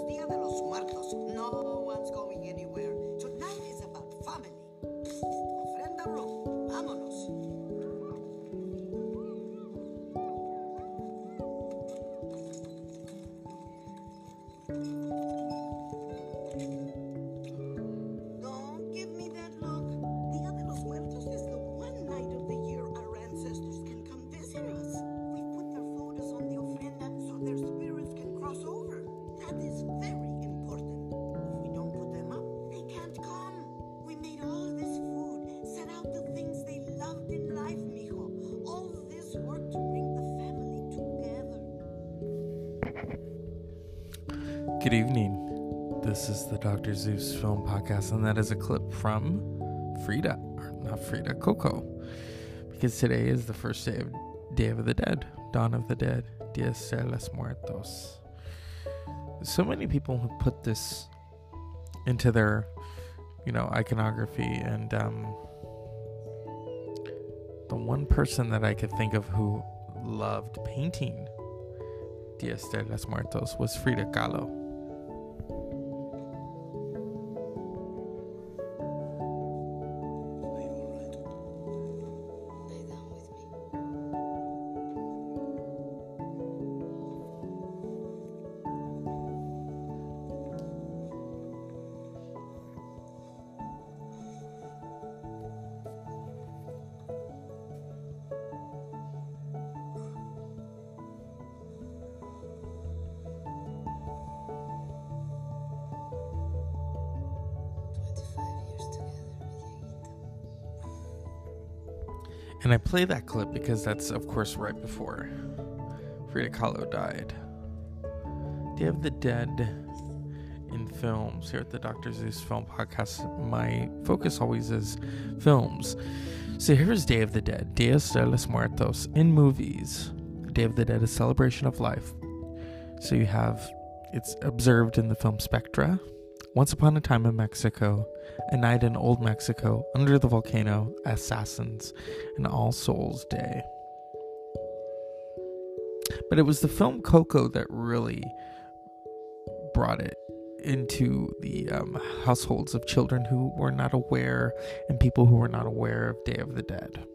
It's Dia de los Muertos. No one's going anywhere. Tonight is about family. Ofrenda room. Vámonos. Don't give me that look. Dia de los Muertos is the one night of the year our ancestors can come visit us. We put their photos on the ofrenda so their spirits can cross over. That is very important. If we don't put them up, they can't come. We made all this food, set out the things they loved in life, mijo. All this work to bring the family together. Good evening. This is the Dr. Zeus Film Podcast, and that is a clip from Coco. Because today is the first day of Day of the Dead, Dawn of the Dead, Dia de los Muertos. So many people have put this into their, iconography, and the one person that I could think of who loved painting Dia de los Muertos was Frida Kahlo. And I play that clip because that's, of course, right before Frida Kahlo died. Day of the Dead in films. Here at the Dr. Zeus Film Podcast, my focus always is films. So here's Day of the Dead, Dia de los Muertos, in movies. Day of the Dead is celebration of life. So you have, it's observed in the film Spectra, Once Upon a Time in Mexico, A Night in Old Mexico, Under the Volcano, Assassins, and All Souls Day. But it was the film Coco that really brought it into the households of children who were not aware, and people who were not aware of Day of the Dead.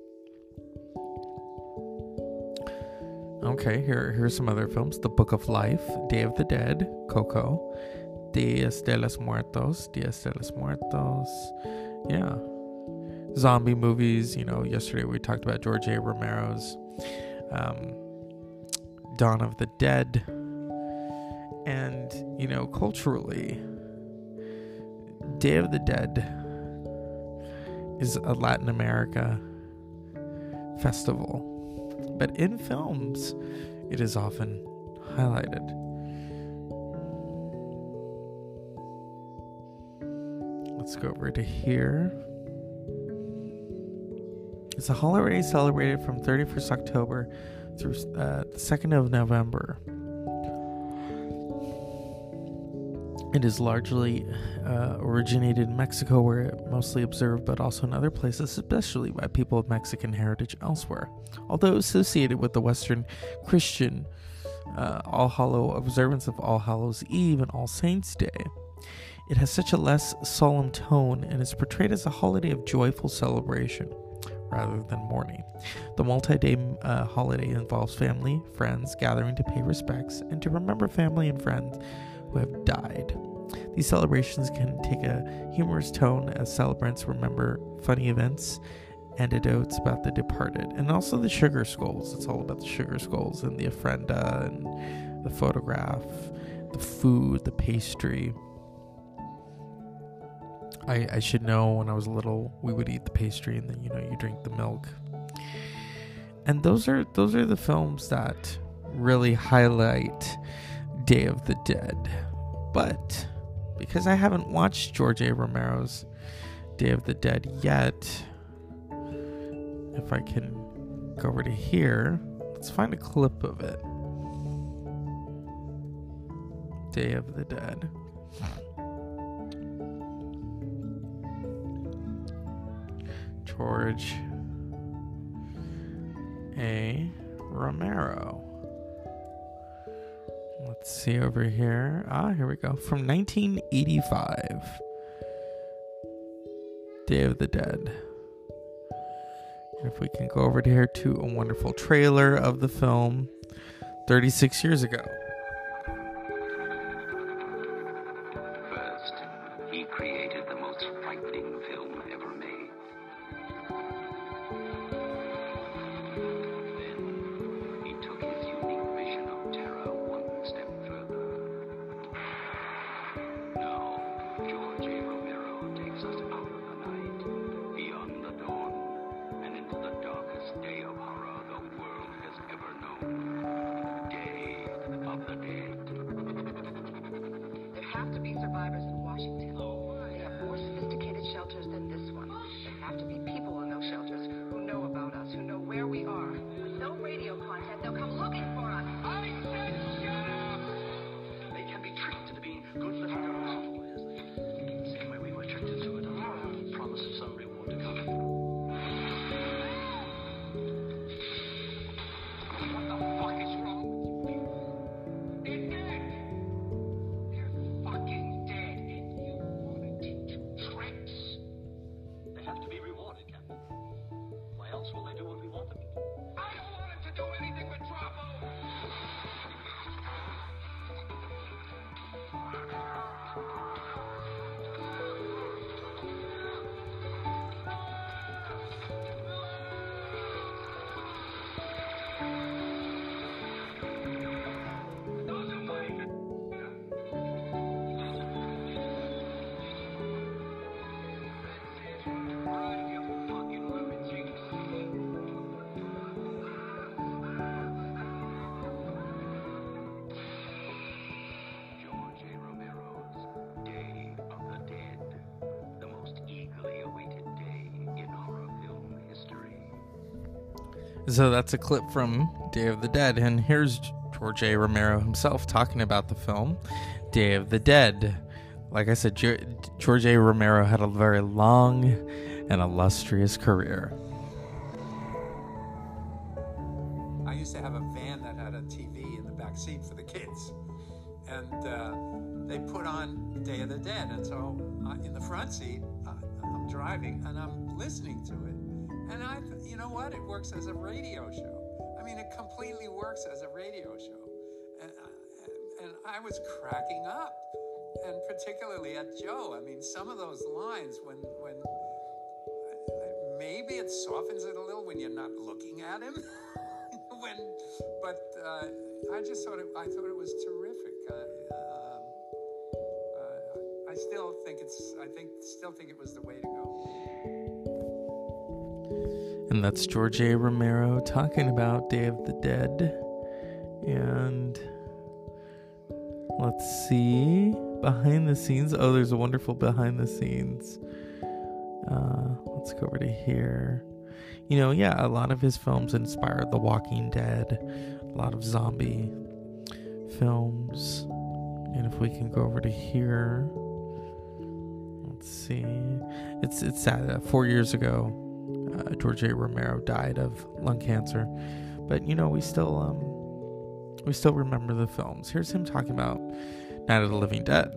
Okay, here's some other films. The Book of Life, Day of the Dead, Coco, Dia de los Muertos, Dia de los Muertos, yeah. Zombie movies, yesterday we talked about George A. Romero's Dawn of the Dead. And, culturally, Day of the Dead is a Latin America festival. But in films, it is often highlighted. Let's go over to here. It's a holiday celebrated from 31st October through the 2nd of November. It is largely originated in Mexico, where it mostly observed, but also in other places, especially by people of Mexican heritage elsewhere. Although associated with the Western Christian observance of All Hallows Eve and All Saints Day, it has such a less solemn tone and is portrayed as a holiday of joyful celebration rather than mourning. The multi-day holiday involves family, friends gathering to pay respects and to remember family and friends who have died. These celebrations can take a humorous tone as celebrants remember funny events, anecdotes about the departed, and also the sugar skulls. It's all about the sugar skulls and the ofrenda and the photograph, the food, the pastry. I should know, when I was little, we would eat the pastry and then, you drink the milk. And those are the films that really highlight Day of the Dead. But because I haven't watched George A. Romero's Day of the Dead yet, if I can go over to here, let's find a clip of it. Day of the Dead. George A. Romero. Let's see over here. Here we go. From 1985. Day of the Dead. And if we can go over to here to a wonderful trailer of the film 36 years ago. First, he created the most frightening film ever made. Then he took his unique vision of terror one step further. Now, George A. Romero takes us out. Day of horror the world has ever known. Day of the Dead. There have to be survivors in Washington. They have more sophisticated shelters than this one. There have to be people in those shelters who know about us, who know where we are. With no radio contact, they'll come looking for us. I said shut up! They can be tricked to be good little girls. Same way we were tricked into it. Promise of some reward to come. So that's a clip from Day of the Dead, and here's George A. Romero himself talking about the film Day of the Dead. Like I said, George A. Romero had a very long and illustrious career. I used to have a van that had a TV in the back seat for the kids, and they put on Day of the Dead, and so in the front seat, I'm driving and I'm listening to it. And you know what? It works as a radio show. I mean, it completely works as a radio show. And I was cracking up, and particularly at Joe. I mean, some of those lines when maybe it softens it a little when you're not looking at him. I just thought it was terrific. I still think it was the way to go. And that's George A. Romero talking about Day of the Dead. And let's see. Behind the scenes. Oh, there's a wonderful behind the scenes. Let's go over to here. You know, yeah, a lot of his films inspired The Walking Dead. A lot of zombie films. And if we can go over to here. Let's see. It's sad. 4 years ago. George A. Romero died of lung cancer, but you know, we still remember the films. Here's him talking about Night of the Living Dead,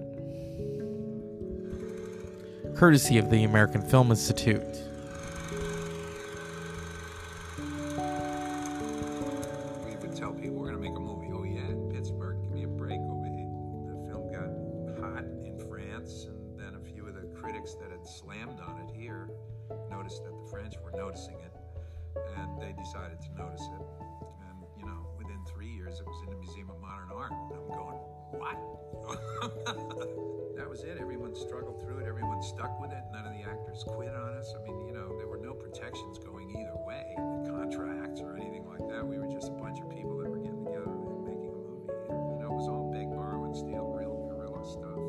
courtesy of the American Film Institute. We would tell people we're going to make a movie. Oh yeah, in Pittsburgh, give me a break. Over here. The film got hot in France, and then a few of the critics that had slammed on it here noticed that the French were noticing it, and they decided to notice it. And you know, within 3 years, it was in the Museum of Modern Art. And I'm going, what? That was it. Everyone struggled through it. Everyone stuck with it. None of the actors quit on us. I mean, you know, there were no protections going either way, contracts or anything like that. We were just a bunch of people that were getting together and making a movie. And, you know, it was all big borrow and steal, real guerrilla stuff.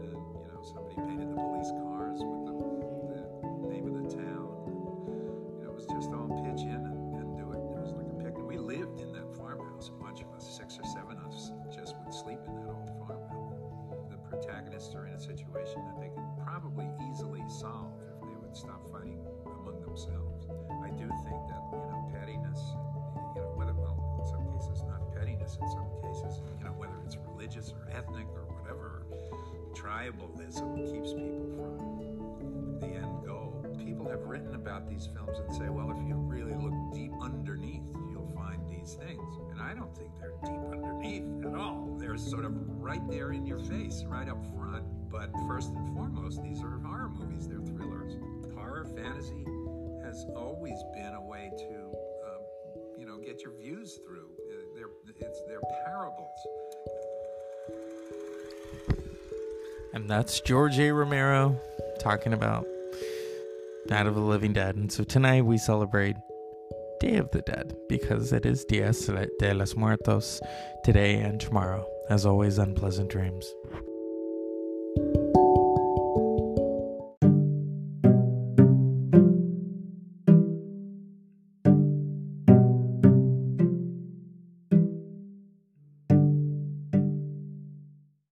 And you know, somebody painted the police cars with the name of the town. You know, it was just all pitch in and do it. It was like a picnic. We lived in that farmhouse, a bunch of us, 6 or 7 of us just would sleep in that old farmhouse. The protagonists are in a situation that they could probably easily solve if they would stop fighting among themselves. I do think that, you know, pettiness, you know, whether, well, in some cases not pettiness, in some cases, you know, whether religious or ethnic or whatever tribalism keeps people from the end goal. People have written about these films and say, well, if you really look deep underneath, you'll find these things. And I don't think they're deep underneath at all. They're sort of right there in your face, right up front. But first and foremost, these are horror movies. They're thrillers. Horror fantasy has always been a way to get your views through. They're parables. And that's George A. Romero talking about Night of the Living Dead. And so tonight we celebrate Day of the Dead because it is Dia de los Muertos today and tomorrow. As always, unpleasant dreams.